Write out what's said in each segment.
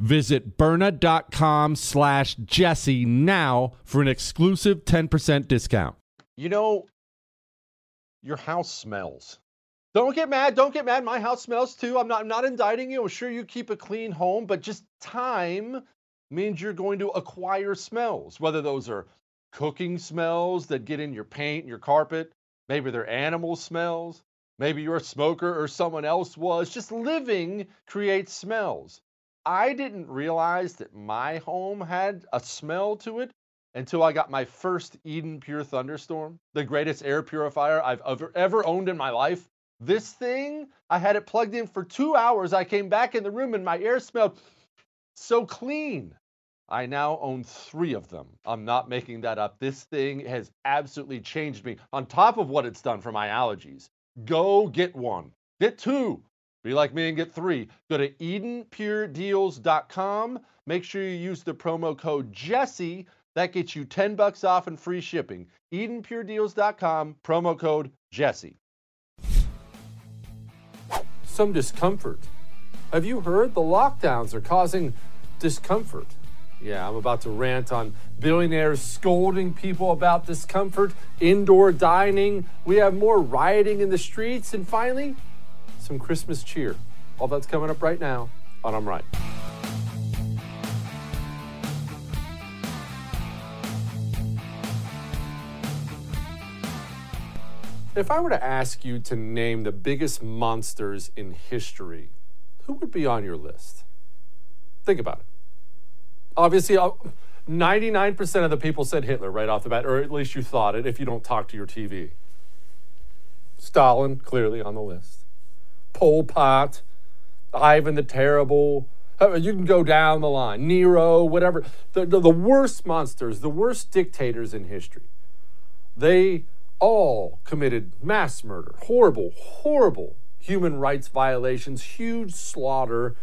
Visit Byrna.com/Jesse now for an exclusive 10% discount. You know, your house smells. Don't get mad. Don't get mad. My house smells too. I'm not indicting you. I'm sure you keep a clean home, but just time means you're going to acquire smells, whether those are cooking smells that get in your paint and your carpet. Maybe they're animal smells. Maybe you're a smoker or someone else was. Just living creates smells. I didn't realize that my home had a smell to it until I got my first Eden Pure Thunderstorm, the greatest air purifier I've ever owned in my life. This thing, I had it plugged in for 2 hours. I came back in the room and my air smelled so clean. I now own 3 of them. I'm not making that up. This thing has absolutely changed me on top of what it's done for my allergies. Go get one. Get 2. Be like me and get 3. Go to EdenPureDeals.com. Make sure you use the promo code Jesse. That gets you $10 off and free shipping. EdenPureDeals.com, promo code Jesse. Some discomfort. Have you heard? The lockdowns are causing discomfort. Yeah, I'm about to rant on billionaires scolding people about discomfort, indoor dining. We have more rioting in the streets, and finally, some Christmas cheer. All that's coming up right now on I'm Right. If I were to ask you to name the biggest monsters in history, who would be on your list? Think about it. Obviously, 99% of the people said Hitler right off the bat, or at least you thought it if you don't talk to your TV. Stalin, clearly on the list. Pol Pot, Ivan the Terrible, you can go down the line, Nero, whatever. The worst monsters, the worst dictators in history, they all committed mass murder, horrible, horrible human rights violations, huge slaughter.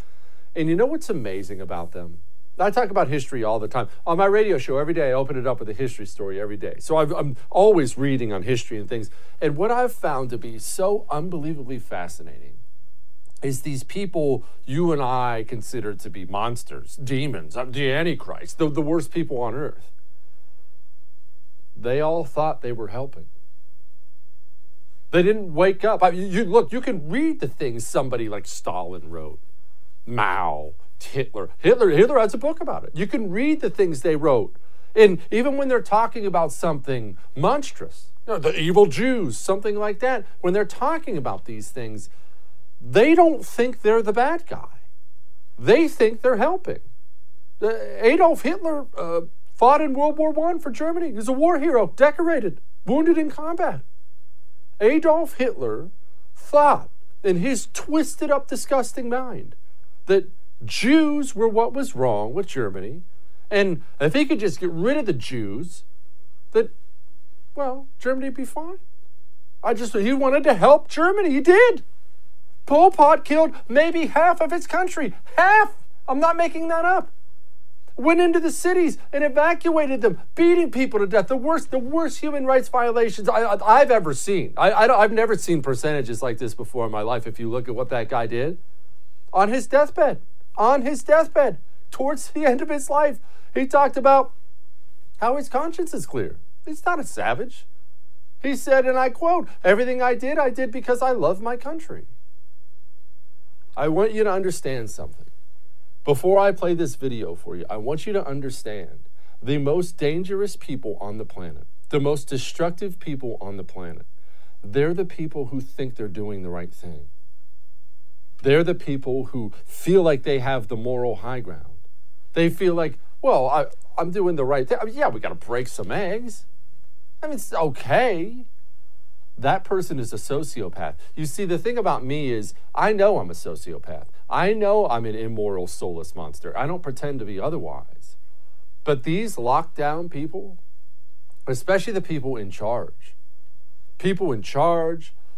And you know what's amazing about them? I talk about history all the time. On my radio show every day, I open it up with a history story every day. So I'm always reading on history and things. And what I've found to be so unbelievably fascinating is these people you and I consider to be monsters, demons, the Antichrist, the worst people on earth. They all thought they were helping. They didn't wake up. I mean, you can read the things somebody like Stalin wrote, Mao, Hitler has a book about it. You can read the things they wrote. And even when they're talking about something monstrous, you know, the evil Jews, something like that, when they're talking about these things, they don't think they're the bad guy. They think they're helping. Adolf Hitler fought in World War I for Germany. He was a war hero, decorated, wounded in combat. Adolf Hitler thought in his twisted up, disgusting mind that Jews were what was wrong with Germany, and if he could just get rid of the Jews, that, well, Germany would be fine. He wanted to help Germany. He did. Pol Pot killed maybe half of its country. Half! I'm not making that up. Went into the cities and evacuated them, beating people to death. The worst human rights violations I've ever seen. I've never seen percentages like this before in my life if you look at what that guy did. On his deathbed, towards the end of his life, he talked about how his conscience is clear. He's not a savage. He said, and I quote, "Everything I did because I love my country." I want you to understand something. Before I play this video for you, I want you to understand the most dangerous people on the planet, the most destructive people on the planet, they're the people who think they're doing the right thing. They're the people who feel like they have the moral high ground. They feel like, well, I'm doing the right thing. I mean, yeah, we got to break some eggs. I mean, it's okay. That person is a sociopath. You see, the thing about me is I know I'm a sociopath. I know I'm an immoral, soulless monster. I don't pretend to be otherwise. But these lockdown people, especially the people in charge,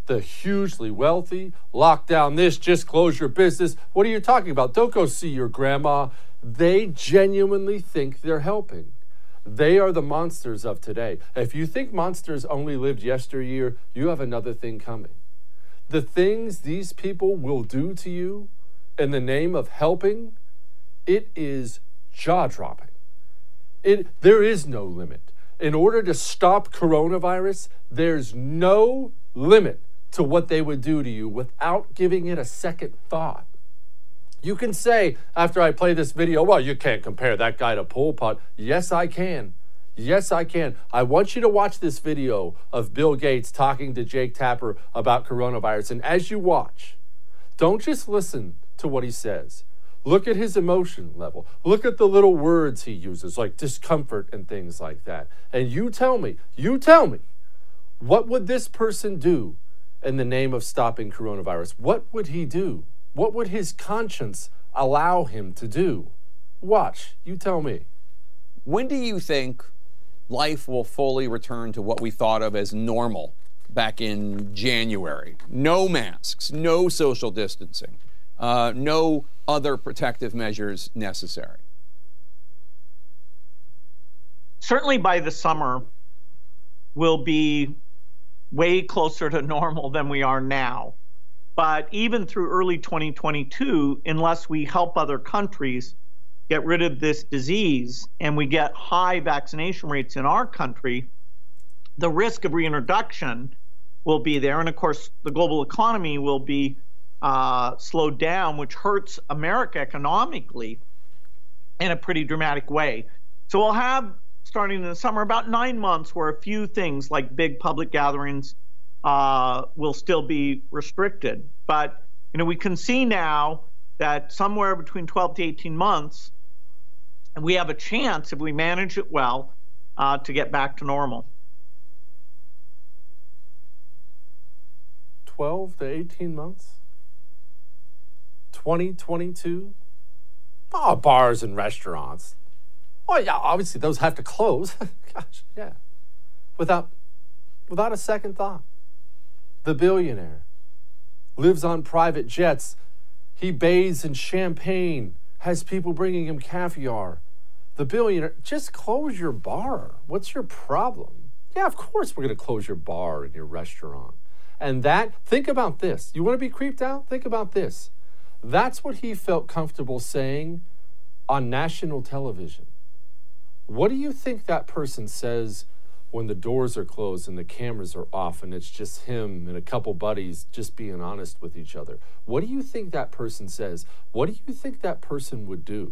the hugely wealthy, lock down this, just close your business. What are you talking about? Don't go see your grandma. They genuinely think they're helping. They are the monsters of today. If you think monsters only lived yesteryear, you have another thing coming. The things these people will do to you in the name of helping, it is jaw-dropping. There is no limit. In order to stop coronavirus, there's no limit to what they would do to you without giving it a second thought. You can say, after I play this video, well, you can't compare that guy to Pol Pot. Yes, I can. Yes, I can. I want you to watch this video of Bill Gates talking to Jake Tapper about coronavirus. And as you watch, don't just listen to what he says. Look at his emotion level. Look at the little words he uses, like discomfort and things like that. And you tell me, what would this person do in the name of stopping coronavirus? What would he do? What would his conscience allow him to do? Watch, you tell me. When do you think life will fully return to what we thought of as normal back in January? No masks, no social distancing, no other protective measures necessary. Certainly by the summer, we'll be way closer to normal than we are now. But even through early 2022, unless we help other countries get rid of this disease and we get high vaccination rates in our country, the risk of reintroduction will be there. And of course, the global economy will be slowed down, which hurts America economically in a pretty dramatic way. So we'll have, starting in the summer, about 9 months where a few things like big public gatherings will still be restricted. But you know, we can see now that somewhere between 12 to 18 months, we have a chance, if we manage it well, to get back to normal. 12 to 18 months? 2022? Oh, bars and restaurants. Oh, yeah, obviously those have to close. Gosh, yeah. Without a second thought. The billionaire lives on private jets. He bathes in champagne, has people bringing him caviar. The billionaire, just close your bar. What's your problem? Yeah, of course we're going to close your bar and your restaurant. And that, think about this. You want to be creeped out? Think about this. That's what he felt comfortable saying on national television. What do you think that person says when the doors are closed and the cameras are off and it's just him and a couple buddies just being honest with each other? What do you think that person says? What do you think that person would do?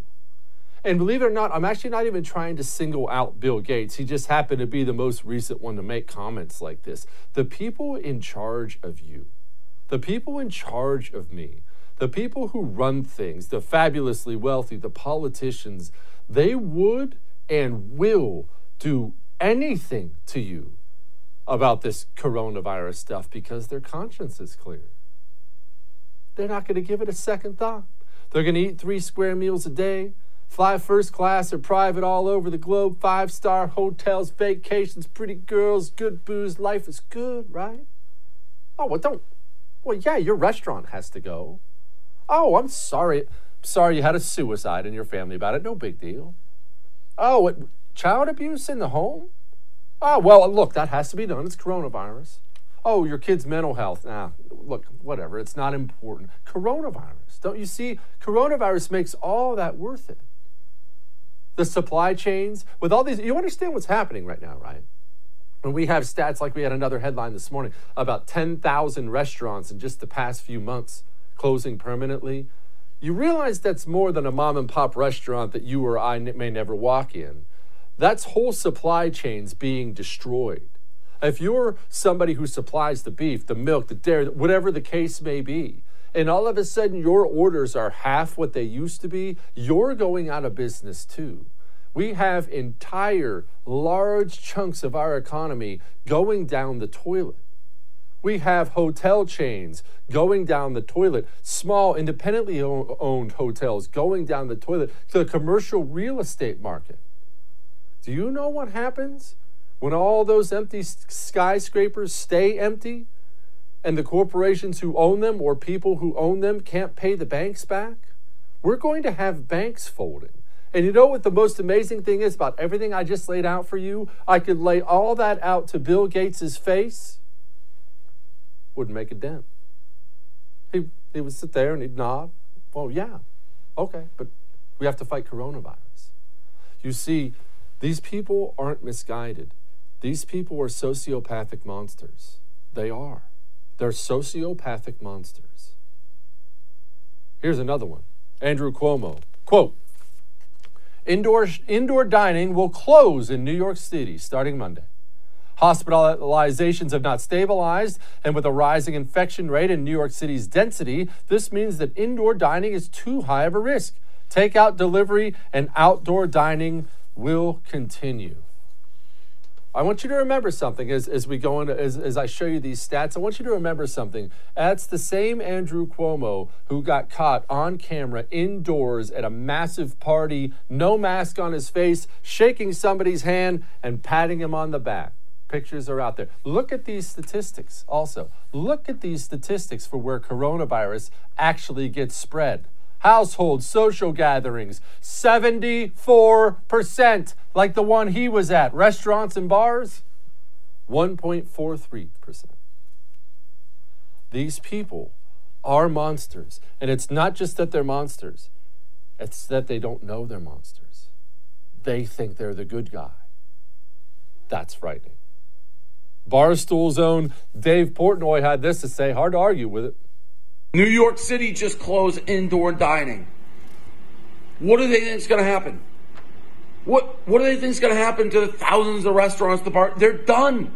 And believe it or not, I'm actually not even trying to single out Bill Gates. He just happened to be the most recent one to make comments like this. The people in charge of you, the people in charge of me, the people who run things, the fabulously wealthy, the politicians, they would and will do anything to you about this coronavirus stuff because their conscience is clear. They're not going to give it a second thought. They're going to eat 3 square meals a day, fly first class or private all over the globe, 5-star hotels, vacations, pretty girls, good booze. Life is good, right? Oh, well, don't. Well, yeah, your restaurant has to go. Oh, I'm sorry. I'm sorry you had a suicide in your family about it. No big deal. Oh, child abuse in the home? Oh, well, look, that has to be done. It's coronavirus. Oh, your kid's mental health. Nah, look, whatever. It's not important. Coronavirus. Don't you see? Coronavirus makes all that worth it. The supply chains, with all these, you understand what's happening right now, right? And we have stats like we had another headline this morning about 10,000 restaurants in just the past few months closing permanently. You realize that's more than a mom and pop restaurant that you or I may never walk in. That's whole supply chains being destroyed. If you're somebody who supplies the beef, the milk, the dairy, whatever the case may be, and all of a sudden your orders are half what they used to be, you're going out of business too. We have entire large chunks of our economy going down the toilet. We have hotel chains going down the toilet, small independently owned hotels going down the toilet, to the commercial real estate market. Do you know what happens when all those empty skyscrapers stay empty and the corporations who own them or people who own them can't pay the banks back? We're going to have banks folding. And you know what the most amazing thing is about everything I just laid out for you? I could lay all that out to Bill Gates' face. Wouldn't make a dent. He would sit there and he'd nod. Well, yeah, okay, but we have to fight coronavirus. You see, these people aren't misguided. These people are sociopathic monsters. They are. They're sociopathic monsters. Here's another one. Andrew Cuomo. Quote, indoor dining will close in New York City starting Monday. Hospitalizations have not stabilized, and with a rising infection rate in New York City's density, this means that indoor dining is too high of a risk. Takeout, delivery, and outdoor dining will continue. I want you to remember something as we go into, as I show you these stats. I want you to remember something. That's the same Andrew Cuomo who got caught on camera indoors at a massive party, no mask on his face, shaking somebody's hand and patting him on the back. Pictures are out there. Look at these statistics also. Look at these statistics for where coronavirus actually gets spread. Households, social gatherings, 74%, like the one he was at. Restaurants and bars, 1.43%. These people are monsters. And it's not just that they're monsters. It's that they don't know they're monsters. They think they're the good guy. That's frightening. Barstool's own Dave Portnoy had this to say. Hard to argue with it. New York City just closed indoor dining. What do they think is going to happen? What do they think is going to happen to the thousands of restaurants? They're done.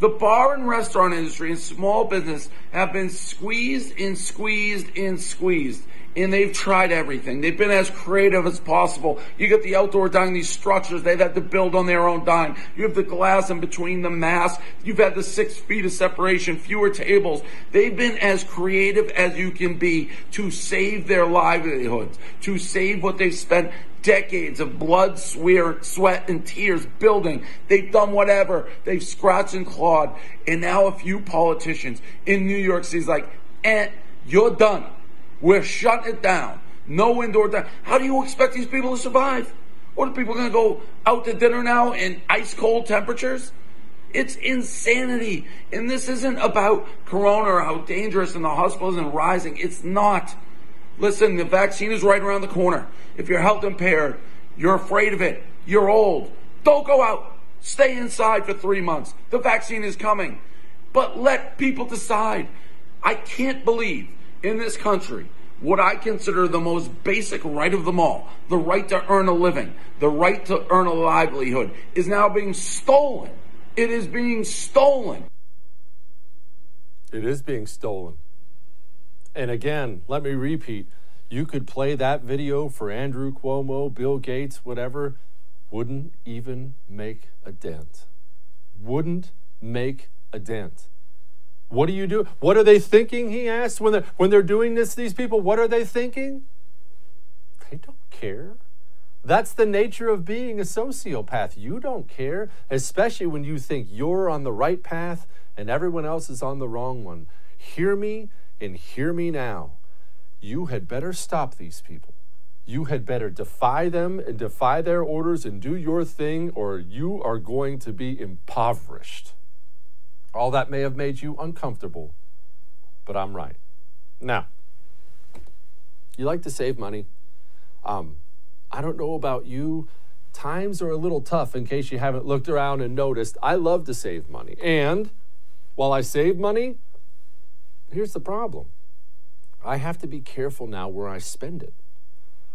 The bar and restaurant industry and small business have been squeezed and squeezed and squeezed. And they've tried everything. They've been as creative as possible. You get the outdoor dining, these structures they've had to build on their own dime. You have the glass in between the masks. You've had the 6 feet of separation, fewer tables. They've been as creative as you can be to save their livelihoods, to save what they've spent decades of blood, sweat, and tears building. They've done whatever. They've scratched and clawed. And now a few politicians in New York City's like, and you're done. We're shutting it down. No indoor dining. How do you expect these people to survive? What are people going to go out to dinner now in ice cold temperatures? It's insanity. And this isn't about corona or how dangerous and the hospitals and rising. It's not. Listen, the vaccine is right around the corner. If you're health impaired, you're afraid of it, you're old, don't go out. Stay inside for 3 months. The vaccine is coming. But let people decide. I can't believe in this country what I consider the most basic right of them all, the right to earn a living, the right to earn a livelihood, is now being stolen. It is being stolen. It is being stolen. And again, let me repeat, you could play that video for Andrew Cuomo, Bill Gates, whatever, wouldn't even make a dent. Wouldn't make a dent. What do you do? What are they thinking, he asked, when they're doing this, these people? What are they thinking? They don't care. That's the nature of being a sociopath. You don't care, especially when you think you're on the right path and everyone else is on the wrong one. Hear me and hear me now. You had better stop these people. You had better defy them and defy their orders and do your thing, or you are going to be impoverished. All that may have made you uncomfortable, but I'm right. Now, you like to save money. I don't know about you. Times are a little tough in case you haven't looked around and noticed. I love to save money. And while I save money, here's the problem. I have to be careful now where I spend it.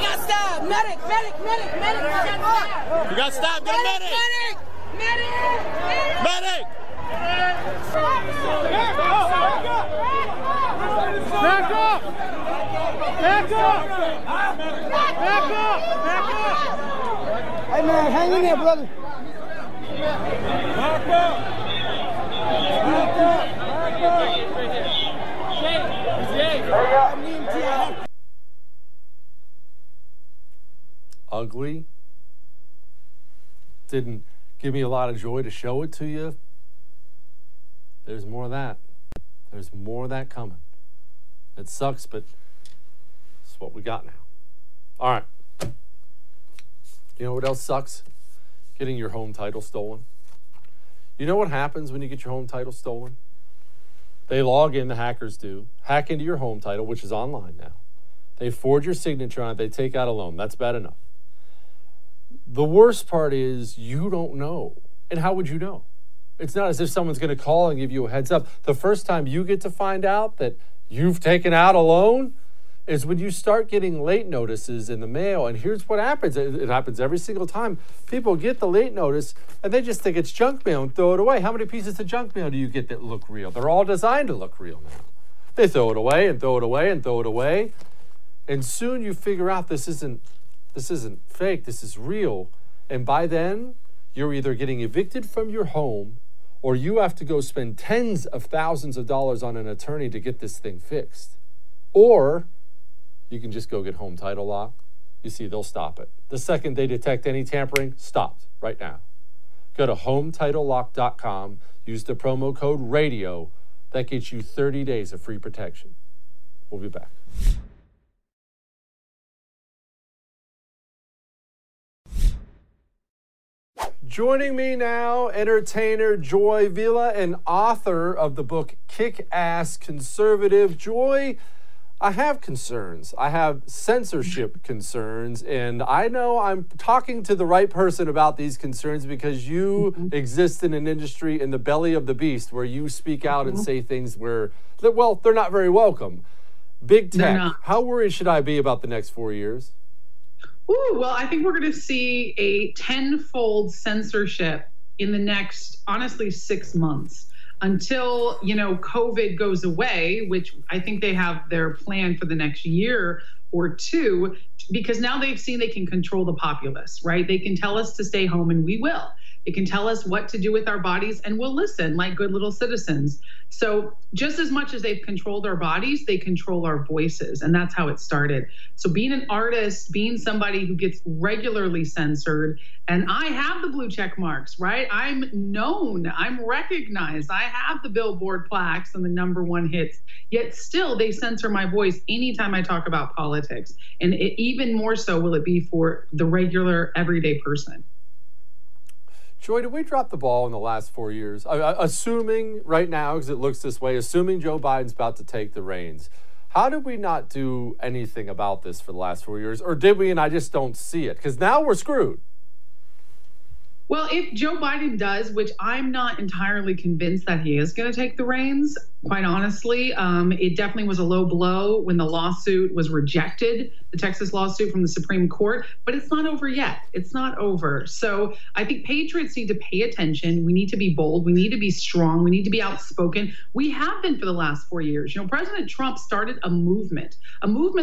got stabbed. Medic, medic, medic, medic. You got stabbed. Get medic. Medic. Medic. Medic. Back up. Back up. Back up. Back up. Hey man, hang in there, brother. Back up. Back up. Back up. Back up. Ugly. Didn't give me a lot of joy to show it to you. There's more of that. There's more of that coming. It sucks, but it's what we got now. All right. You know what else sucks? Getting your home title stolen. You know what happens when you get your home title stolen? They log in, the hackers do, hack into your home title, which is online now. They forge your signature on it. They take out a loan. That's bad enough. The worst part is you don't know. And how would you know? it's not as if someone's going to call and give you a heads up. The first time you get to find out that you've taken out a loan is when you start getting late notices in the mail. And here's what happens. It happens every single time. People get the late notice, and they just think it's junk mail and throw it away. How many pieces of junk mail do you get that look real? They're all designed to look real now. They throw it away and throw it away and throw it away. And soon you figure out this isn't fake, this is real. And by then, you're either getting evicted from your home or you have to go spend tens of thousands of dollars on an attorney to get this thing fixed. Or you can just go get home title lock. You see, they'll stop it. The second they detect any tampering, stopped right now. Go to HomeTitleLock.com, use the promo code RADIO. That gets you 30 days of free protection. We'll be back. Joining me now, entertainer Joy Villa and author of the book Kick-Ass Conservative. Joy, I have concerns. I have censorship concerns, and I know I'm talking to the right person about these concerns because you exist in an industry in the belly of the beast where you speak out and say things where, well, they're not very welcome. Big tech, how worried should I be about the next 4 years? Ooh, well, I think we're going to see a tenfold censorship in the next, honestly, 6 months until, you know, COVID goes away, which I think they have their plan for the next year or two, because now they've seen they can control the populace, right? They can tell us to stay home and we will. They can tell us what to do with our bodies and we'll listen like good little citizens. So just as much as they've controlled our bodies, they control our voices. And that's how it started. So being an artist, being somebody who gets regularly censored, and I have the blue check marks, right? I'm known, I'm recognized. I have the billboard plaques and the #1 hits, yet still they censor my voice anytime I talk about politics. And it, even more so will it be for the regular everyday person. Joy, did we drop the ball in the last 4 years? Assuming right now, because it looks this way, assuming Joe Biden's about to take the reins, how did we not do anything about this for the last 4 years? Or did we and I just don't see it? Because now we're screwed. Well, if Joe Biden does, which I'm not entirely convinced that he is going to take the reins, quite honestly, it definitely was a low blow when the lawsuit was rejected, the Texas lawsuit from the Supreme Court, but it's not over yet. It's not over. So I think patriots need to pay attention. We need to be bold. We need to be strong. We need to be outspoken. We have been for the last 4 years. You know, President Trump started a movement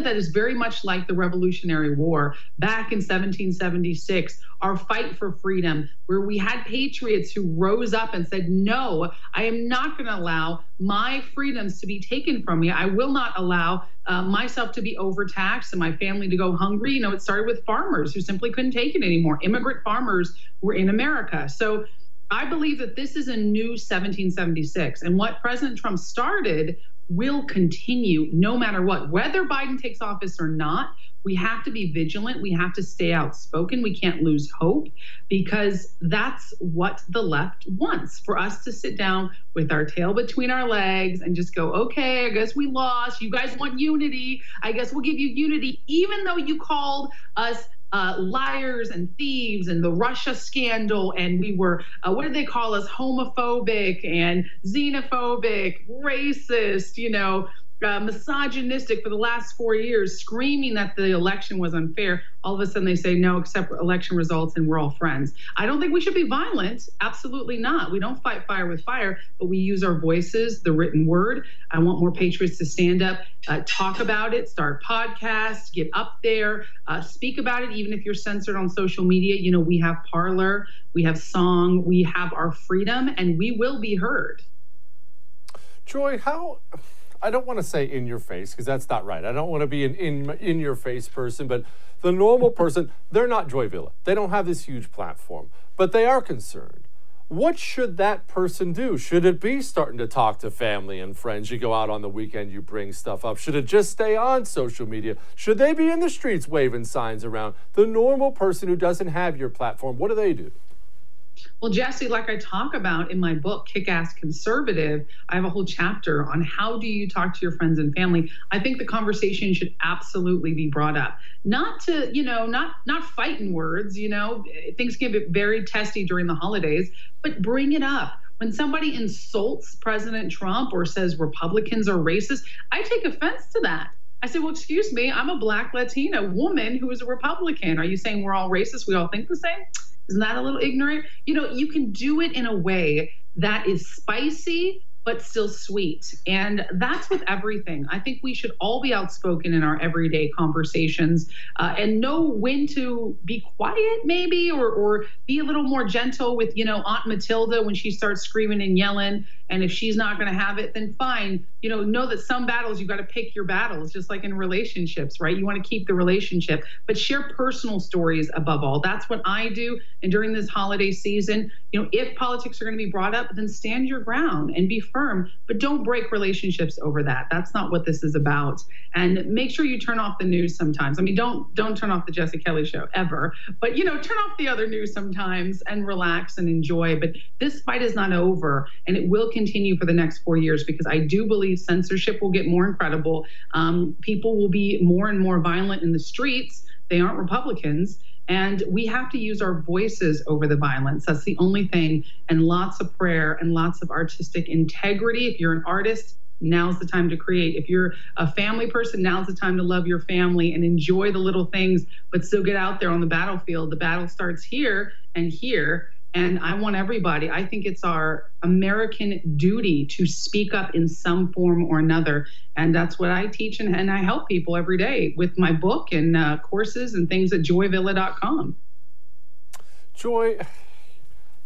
that is very much like the Revolutionary War back in 1776, our fight for freedom, where we had patriots who rose up and said, no, I am not going to allow my freedoms to be taken from me. I will not allow myself to be overtaxed and my family to go hungry. You know, it started with farmers who simply couldn't take it anymore. Immigrant farmers were in America. So I believe that this is a new 1776. And what President Trump started will continue no matter what, whether Biden takes office or not. We have to be vigilant. We have to stay outspoken. We can't lose hope because that's what the left wants, for us to sit down with our tail between our legs and just go, okay, I guess we lost. You guys want unity. I guess we'll give you unity, even though you called us liars and thieves and the Russia scandal. And we were, what did they call us? Homophobic and xenophobic, racist, you know, misogynistic for the last 4 years, screaming that the election was unfair. All of a sudden they say, no, accept election results and we're all friends. I don't think we should be violent. Absolutely not. We don't fight fire with fire, but we use our voices, the written word. I want more patriots to stand up, talk about it, start podcasts, get up there, speak about it. Even if you're censored on social media, you know, we have Parler, we have Song, we have our freedom, and we will be heard. Joy, how... I don't want to say in your face because that's not right. I don't want to be an in your face person, but the normal person, they're not Joy Villa. They don't have this huge platform, but they are concerned. What should that person do? Should it be starting to talk to family and friends? You go out on the weekend, you bring stuff up. Should it just stay on social media? Should they be in the streets waving signs around? The normal person who doesn't have your platform, what do they do? Well, Jesse, like I talk about in my book, Kick-Ass Conservative, I have a whole chapter on how do you talk to your friends and family. I think the conversation should absolutely be brought up. Not to, you know, not fighting words, you know, things can get very testy during the holidays, but bring it up. When somebody insults President Trump or says Republicans are racist, I take offense to that. I say, well, excuse me, I'm a Black Latina woman who is a Republican. Are you saying we're all racist? We all think the same? Isn't that a little ignorant? You know, you can do it in a way that is spicy, but still sweet. And that's with everything. I think we should all be outspoken in our everyday conversations and know when to be quiet maybe, or be a little more gentle with, you know, Aunt Matilda when she starts screaming and yelling. And if she's not going to have it, then fine. You know that some battles, you got to pick your battles, just like in relationships, right? You want to keep the relationship, but share personal stories above all. That's what I do. And during this holiday season, you know, if politics are going to be brought up, then stand your ground and be firm, but don't break relationships over that. That's not what this is about. And make sure you turn off the news sometimes. I mean, don't turn off the Jesse Kelly show ever, but, you know, turn off the other news sometimes and relax and enjoy. But this fight is not over, and it will continue for the next 4 years, because I do believe censorship will get more incredible. People will be more and more violent in the streets. They aren't Republicans. And we have to use our voices over the violence. That's the only thing. And lots of prayer and lots of artistic integrity. If you're an artist, now's the time to create. If you're a family person, now's the time to love your family and enjoy the little things, but still get out there on the battlefield. The battle starts here and here. And I want everybody, I think it's our American duty to speak up in some form or another. And that's what I teach, and I help people every day with my book and courses and things at joyvilla.com. Joy,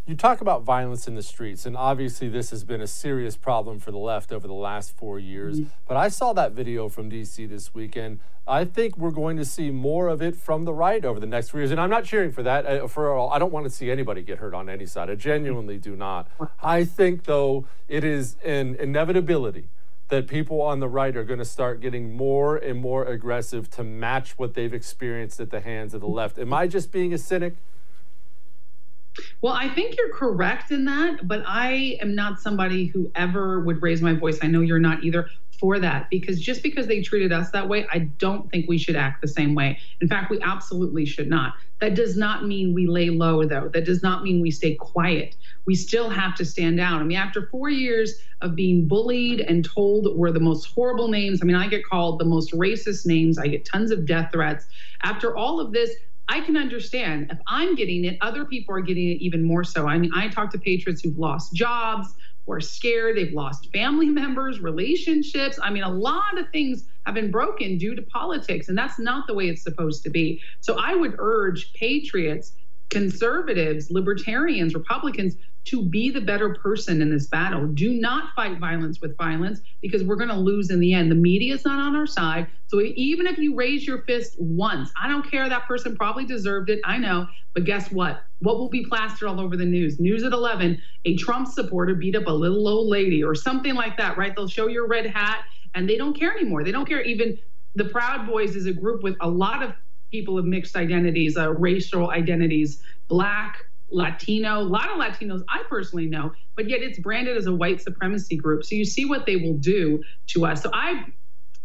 you talk about violence in the streets, and obviously this has been a serious problem for the left over the last 4 years. Mm-hmm. But I saw that video from D.C. this weekend. I think we're going to see more of it from the right over the next 4 years. And I'm not cheering for that. I don't want to see anybody get hurt on any side. I genuinely do not. I think, though, it is an inevitability that people on the right are going to start getting more and more aggressive to match what they've experienced at the hands of the left. Am I just being a cynic? Well, I think you're correct in that, but I am not somebody who ever would raise my voice. I know you're not either for that, because just because they treated us that way, I don't think we should act the same way. In fact, we absolutely should not. That does not mean we lay low, though. That does not mean we stay quiet. We still have to stand out. I mean, after 4 years of being bullied and told we're the most horrible names, I mean, I get called the most racist names. I get tons of death threats. After all of this, I can understand. If I'm getting it, other people are getting it even more so. I mean, I talk to patriots who've lost jobs, who are scared, they've lost family members, relationships. I mean, a lot of things have been broken due to politics, and that's not the way it's supposed to be. So I would urge patriots, conservatives, libertarians, Republicans to be the better person in this battle. Do not fight violence with violence, because we're going to lose in the end. The media is not on our side. So even if you raise your fist once, I don't care, that person probably deserved it. I know. But guess what? What will be plastered all over the news? News at 11, a Trump supporter beat up a little old lady or something like that, right? They'll show your red hat, and they don't care anymore. They don't care. Even the Proud Boys is a group with a lot of people of mixed identities, racial identities, Black, Latino, a lot of Latinos I personally know, but yet it's branded as a white supremacy group. So you see what they will do to us. So I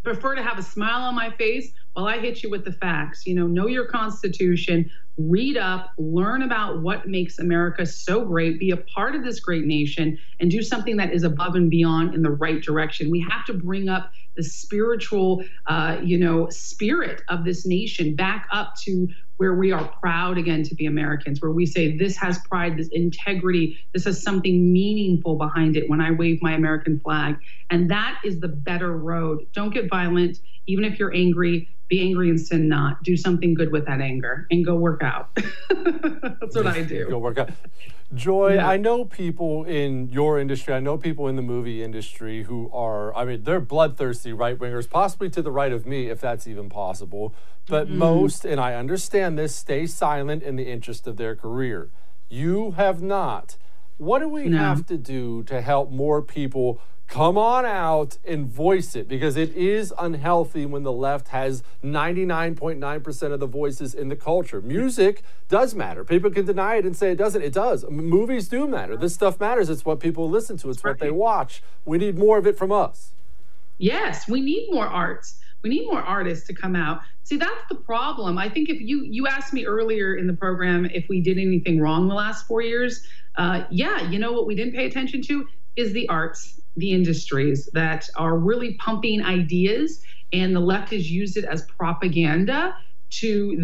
prefer to have a smile on my face while I hit you with the facts. You know your Constitution, read up, learn about what makes America so great, be a part of this great nation, and do something that is above and beyond in the right direction. We have to bring up the spiritual, spirit of this nation back up to where we are proud again to be Americans, where we say this has pride, this integrity, this has something meaningful behind it when I wave my American flag. And that is the better road. Don't get violent. Even if you're angry, be angry and sin not. Do something good with that anger and go work out. That's what I do. Go work out. Joy, yeah. I know people in your industry, I know people in the movie industry who are, I mean, they're bloodthirsty right-wingers, possibly to the right of me, if that's even possible. But most, and I understand this, stay silent in the interest of their career. You have not. What do we have to do to help more people come on out and voice it? Because it is unhealthy when the left has 99.9% of the voices in the culture. Music does matter. People can deny it and say it doesn't. It does. Movies do matter. This stuff matters. It's what people listen to. It's what they watch. We need more of it from us. Yes, we need more arts. We need more artists to come out. See, that's the problem. I think if you asked me earlier in the program if we did anything wrong the last 4 years, You know what we didn't pay attention to is the arts, the industries that are really pumping ideas, and the left has used it as propaganda to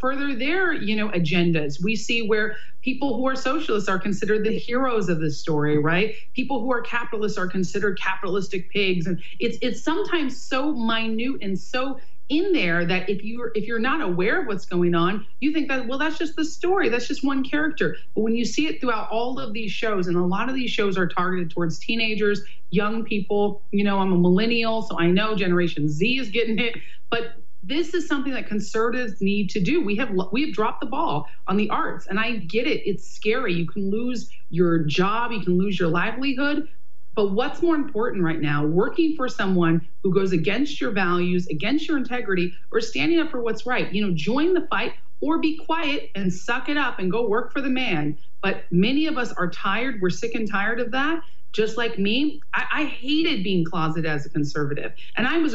further their, agendas. We see where people who are socialists are considered the heroes of the story, right? People who are capitalists are considered capitalistic pigs. And it's sometimes so minute and so in there that if you're not aware of what's going on, you think that, well, that's just the story. That's just one character. But when you see it throughout all of these shows, and a lot of these shows are targeted towards teenagers, young people, I'm a millennial, so I know Generation Z is getting it, but this is something that conservatives need to do. We have dropped the ball on the arts, and I get it. It's scary. You can lose your job. You can lose your livelihood. But what's more important right now, working for someone who goes against your values, against your integrity, or standing up for what's right? Join the fight or be quiet and suck it up and go work for the man. But many of us are tired. We're sick and tired of that. Just like me, I hated being closeted as a conservative. And I was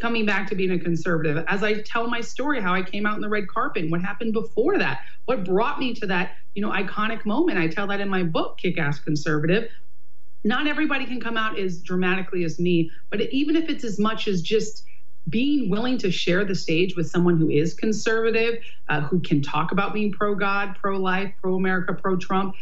coming back to being a conservative, as I tell my story, how I came out in the red carpet, what happened before that, what brought me to that, iconic moment. I tell that in my book, Kick-Ass Conservative. Not everybody can come out as dramatically as me, but even if it's as much as just being willing to share the stage with someone who is conservative, who can talk about being pro-God, pro-life, pro-America, pro-Trump,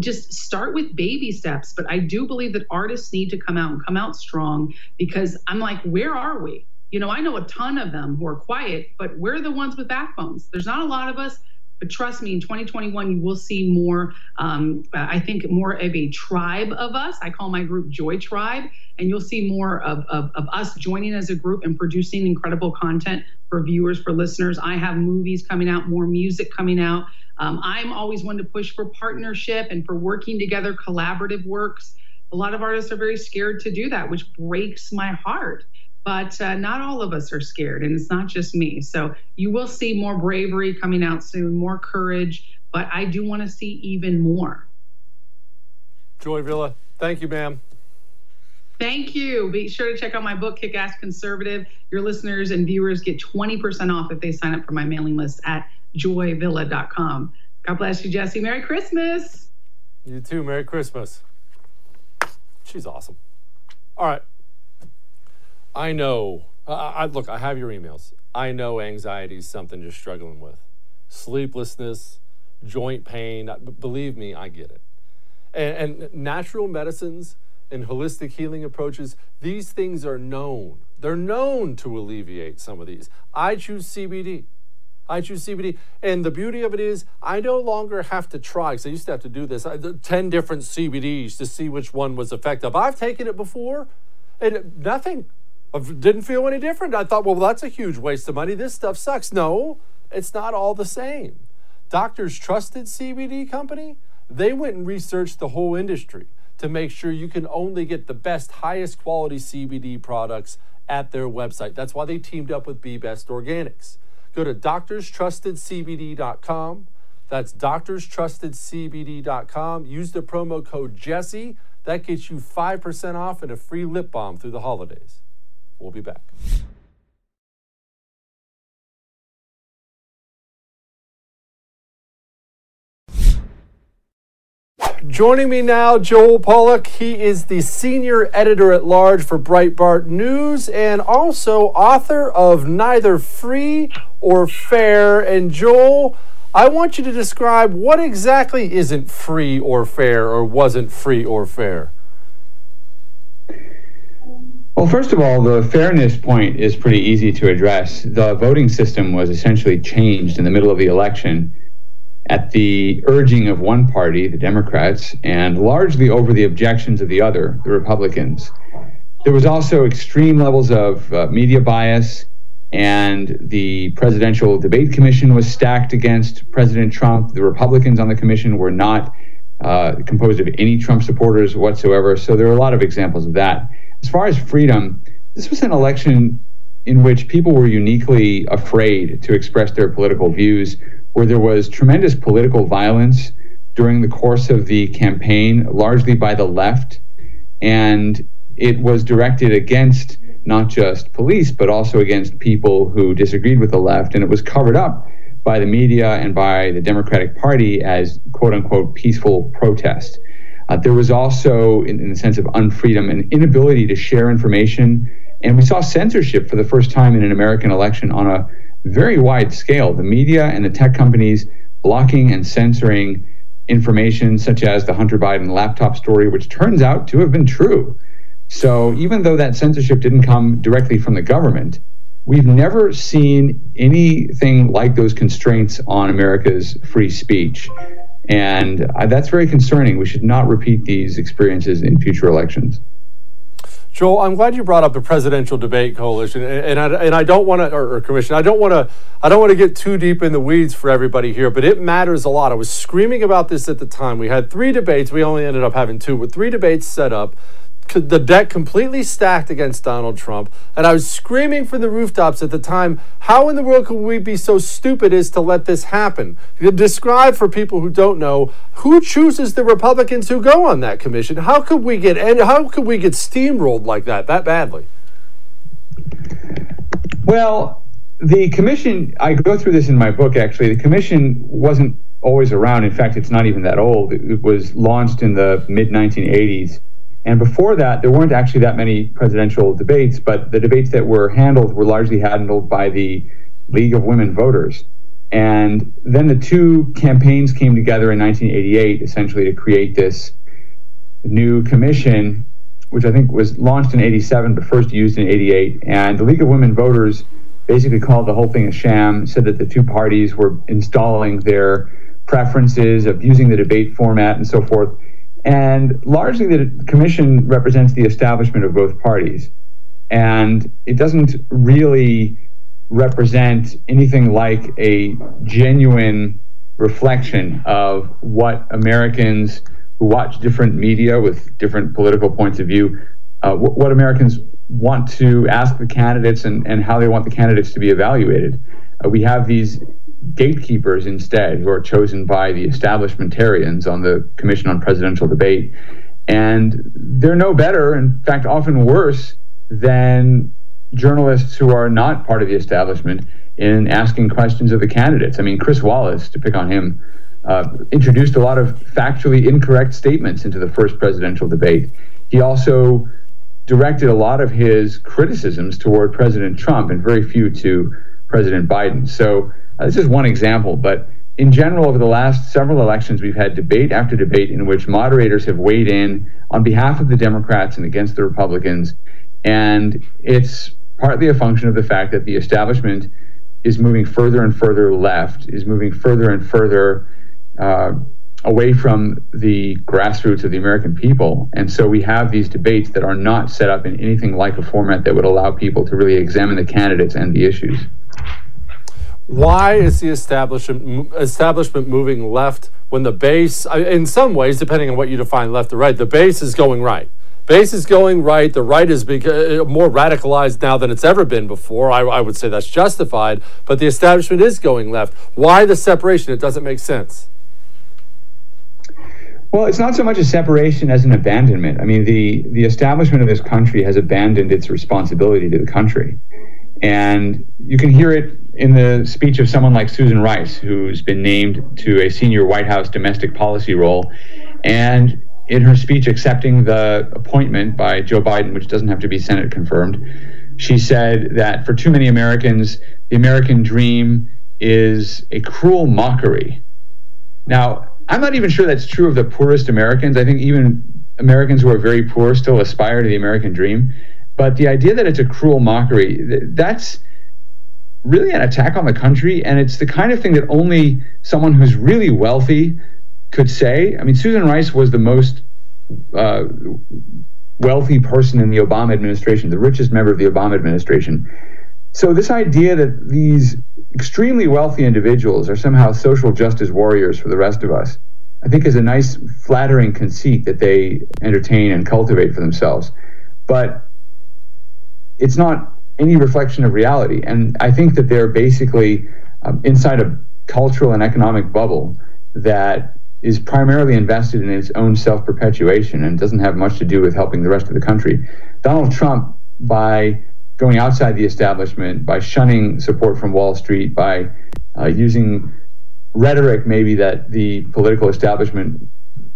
just start with baby steps. But I do believe that artists need to come out and come out strong, because I'm like, where are we? I know a ton of them who are quiet, but we're the ones with backbones. There's not a lot of us, but trust me, in 2021, you will see more, more of a tribe of us. I call my group Joy Tribe, and you'll see more of us joining as a group and producing incredible content for viewers, for listeners. I have movies coming out, more music coming out. I'm always one to push for partnership and for working together, collaborative works. A lot of artists are very scared to do that, which breaks my heart. But not all of us are scared, and it's not just me. So you will see more bravery coming out soon, more courage, but I do want to see even more. Joy Villa, thank you, ma'am. Thank you. Be sure to check out my book, Kick-Ass Conservative. Your listeners and viewers get 20% off if they sign up for my mailing list at joyvilla.com. God bless you, Jesse. Merry Christmas. You too. Merry Christmas. She's awesome. All right. I know. Look, I have your emails. I know anxiety is something you're struggling with. Sleeplessness, joint pain. Believe me, I get it. And natural medicines and holistic healing approaches, these things are known. They're known to alleviate some of these. I choose CBD. And the beauty of it is I no longer have to try, because I used to have to do this, 10 different CBDs to see which one was effective. I've taken it before, and nothing. I didn't feel any different. I thought, well, that's a huge waste of money. This stuff sucks. No, it's not all the same. Doctors Trusted CBD Company, they went and researched the whole industry to make sure you can only get the best, highest quality CBD products at their website. That's why they teamed up with Be Best Organics. Go to doctorstrustedcbd.com. That's doctorstrustedcbd.com. Use the promo code Jesse. That gets you 5% off and a free lip balm through the holidays. We'll be back. Joining me now, Joel Pollak. He is the senior editor-at-large for Breitbart News and also author of Neither Free nor Fair. And Joel, I want you to describe what exactly isn't free or fair, or wasn't free or fair. Well, first of all, the fairness point is pretty easy to address. The voting system was essentially changed in the middle of the election at the urging of one party, the Democrats, and largely over the objections of the other, the Republicans. There was also extreme levels of media bias, and the Presidential Debate Commission was stacked against President Trump. The Republicans on the commission were not composed of any Trump supporters whatsoever, so there are a lot of examples of that. As far as freedom, this was an election in which people were uniquely afraid to express their political views, where there was tremendous political violence during the course of the campaign, largely by the left, and it was directed against not just police, but also against people who disagreed with the left, and it was covered up by the media and by the Democratic Party as quote-unquote peaceful protest. There was also, in the sense of unfreedom, an inability to share information. And we saw censorship for the first time in an American election on a very wide scale. The media and the tech companies blocking and censoring information such as the Hunter Biden laptop story, which turns out to have been true. So even though that censorship didn't come directly from the government, we've never seen anything like those constraints on America's free speech. And that's very concerning. We should not repeat these experiences in future elections. Joel, I'm glad you brought up the presidential debate coalition, and I don't want to, or commission, I don't want to get too deep in the weeds for everybody here, but it matters a lot. I was screaming about this at the time. We had three debates. We only ended up having two, with three debates set up. The deck completely stacked against Donald Trump, and I was screaming from the rooftops at the time, how in the world could we be so stupid as to let this happen? Describe for people who don't know, who chooses the Republicans who go on that commission? How could we get steamrolled like that badly? Well, the commission, I go through this in my book actually, the commission wasn't always around. In fact, it's not even that old. It was launched in the mid-1980s. And before that, there weren't actually that many presidential debates, but the debates that were handled were largely handled by the League of Women Voters. And then the two campaigns came together in 1988, essentially to create this new commission, which I think was launched in 87, but first used in 88. And the League of Women Voters basically called the whole thing a sham, said that the two parties were installing their preferences, abusing the debate format and so forth. And largely the commission represents the establishment of both parties. And it doesn't really represent anything like a genuine reflection of what Americans who watch different media with different political points of view, what Americans want to ask the candidates and how they want the candidates to be evaluated. We have these gatekeepers instead, who are chosen by the establishmentarians on the Commission on Presidential Debate. And they're no better, in fact, often worse than journalists who are not part of the establishment in asking questions of the candidates. I mean, Chris Wallace, to pick on him, introduced a lot of factually incorrect statements into the first presidential debate. He also directed a lot of his criticisms toward President Trump and very few to President Biden. So this is one example, but in general, over the last several elections, we've had debate after debate in which moderators have weighed in on behalf of the Democrats and against the Republicans. And it's partly a function of the fact that the establishment is moving further and further left, is moving further and further away from the grassroots of the American people. And so we have these debates that are not set up in anything like a format that would allow people to really examine the candidates and the issues. Why is the establishment moving left when the base, in some ways, depending on what you define left or right, the base is going right? Base is going right. The right is more radicalized now than it's ever been before. I would say that's justified, but the establishment is going left. Why the separation? It doesn't make sense. Well, it's not so much a separation as an abandonment. I mean, the establishment of this country has abandoned its responsibility to the country. And you can hear it in the speech of someone like Susan Rice, who's been named to a senior White House domestic policy role. And in her speech accepting the appointment by Joe Biden, which doesn't have to be Senate confirmed, she said that for too many Americans, the American dream is a cruel mockery. Now, I'm not even sure that's true of the poorest Americans. I think even Americans who are very poor still aspire to the American dream. But the idea that it's a cruel mockery, that's really an attack on the country. And it's the kind of thing that only someone who's really wealthy could say. I mean, Susan Rice was the most wealthy person in the Obama administration, the richest member of the Obama administration. So this idea that these extremely wealthy individuals are somehow social justice warriors for the rest of us, I think is a nice flattering conceit that they entertain and cultivate for themselves. But it's not any reflection of reality. And I think that they're basically inside a cultural and economic bubble that is primarily invested in its own self-perpetuation and doesn't have much to do with helping the rest of the country. Donald Trump, by going outside the establishment, by shunning support from Wall Street, by using rhetoric maybe that the political establishment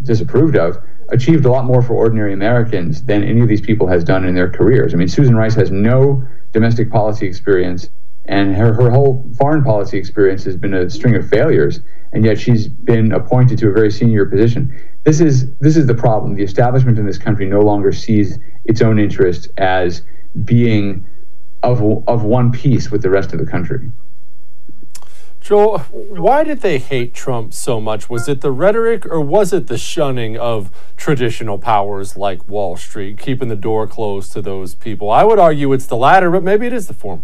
disapproved of, achieved a lot more for ordinary Americans than any of these people has done in their careers. I mean, Susan Rice has no domestic policy experience, and her whole foreign policy experience has been a string of failures, and yet she's been appointed to a very senior position. This is the problem. The establishment in this country no longer sees its own interest as being of one piece with the rest of the country. Joel, why did they hate Trump so much? Was it the rhetoric, or was it the shunning of traditional powers like Wall Street, keeping the door closed to those people? I would argue it's the latter, but maybe it is the former.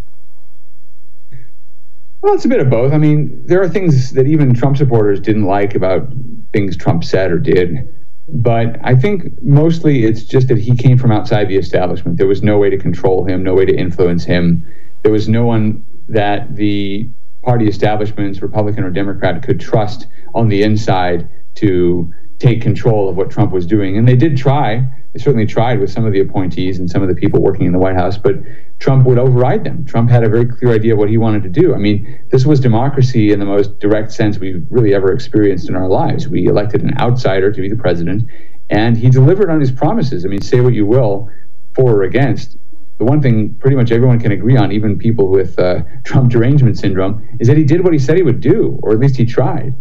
Well, it's a bit of both. I mean, there are things that even Trump supporters didn't like about things Trump said or did. But I think mostly it's just that he came from outside the establishment. There was no way to control him, no way to influence him. There was no one that the party establishments, Republican or Democrat, could trust on the inside to take control of what Trump was doing. And they did try. They certainly tried with some of the appointees and some of the people working in the White House, but Trump would override them. Trump had a very clear idea of what he wanted to do. I mean, this was democracy in the most direct sense we've really ever experienced in our lives. We elected an outsider to be the president, and he delivered on his promises. I mean, say what you will, for or against. The one thing pretty much everyone can agree on, even people with Trump derangement syndrome, is that he did what he said he would do, or at least he tried.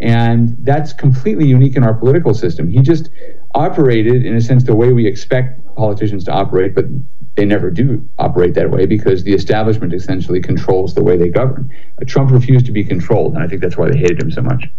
And that's completely unique in our political system. He just operated, in a sense, the way we expect politicians to operate, but they never do operate that way because the establishment essentially controls the way they govern. Trump refused to be controlled, and I think that's why they hated him so much.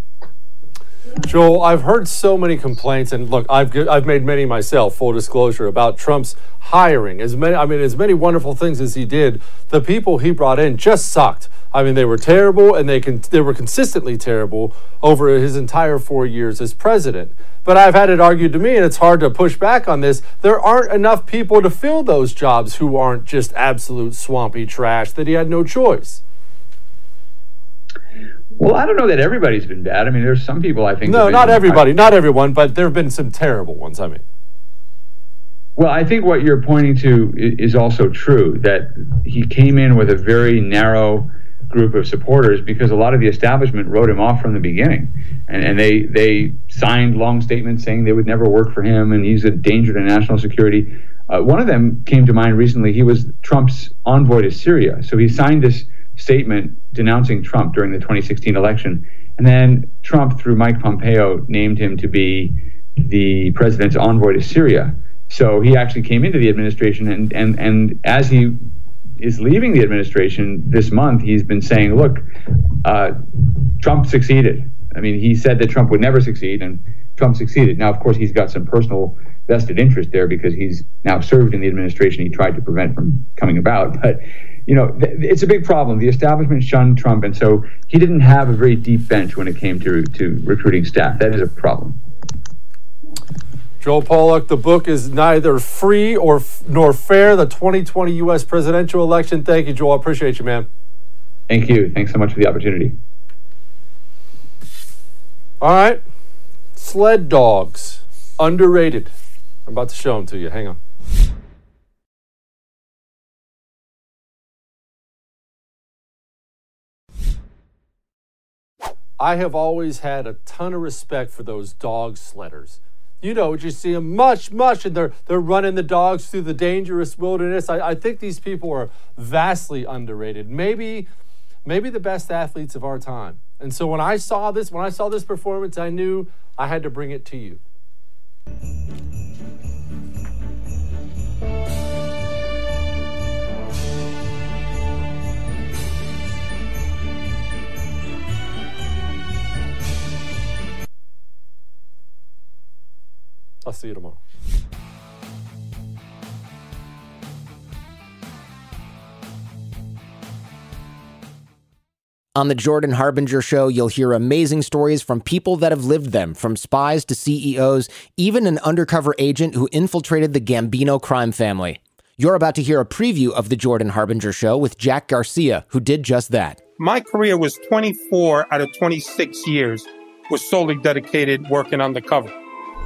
Joel, I've heard so many complaints, and look, I've made many myself, full disclosure, about Trump's hiring. As many wonderful things as he did, the people he brought in just sucked. I mean, they were terrible, and they were consistently terrible over his entire 4 years as president. But I've had it argued to me, and it's hard to push back on this, there aren't enough people to fill those jobs who aren't just absolute swampy trash, that he had no choice. Well, I don't know that everybody's been bad. I mean, there's some people I think... No, not everybody, not everyone, but there have been some terrible ones, I mean. Well, I think what you're pointing to is also true, that he came in with a very narrow group of supporters because a lot of the establishment wrote him off from the beginning. And they signed long statements saying they would never work for him and he's a danger to national security. One of them came to mind recently. He was Trump's envoy to Syria. So he signed this statement denouncing Trump during the 2016 election. And then Trump, through Mike Pompeo, named him to be the president's envoy to Syria. So he actually came into the administration, and as he is leaving the administration this month, he's been saying, look, Trump succeeded. I mean, he said that Trump would never succeed, and Trump succeeded. Now, of course, he's got some personal vested interest there because he's now served in the administration he tried to prevent from coming about. But you know, it's a big problem. The establishment shunned Trump, and so he didn't have a very deep bench when it came to recruiting staff. That is a problem. Joel Pollak, the book is Neither Free nor Fair, the 2020 U.S. presidential election. Thank you, Joel. I appreciate you, man. Thank you. Thanks so much for the opportunity. All right. Sled dogs. Underrated. I'm about to show them to you. Hang on. I have always had a ton of respect for those dog sledders. You know, you see them much, and they're running the dogs through the dangerous wilderness. I think these people are vastly underrated. Maybe the best athletes of our time. And so when I saw this performance, I knew I had to bring it to you. I'll see you tomorrow. On the Jordan Harbinger Show, you'll hear amazing stories from people that have lived them, from spies to CEOs, even an undercover agent who infiltrated the Gambino crime family. You're about to hear a preview of the Jordan Harbinger Show with Jack Garcia, who did just that. My career was 24 out of 26 years was solely dedicated working undercover.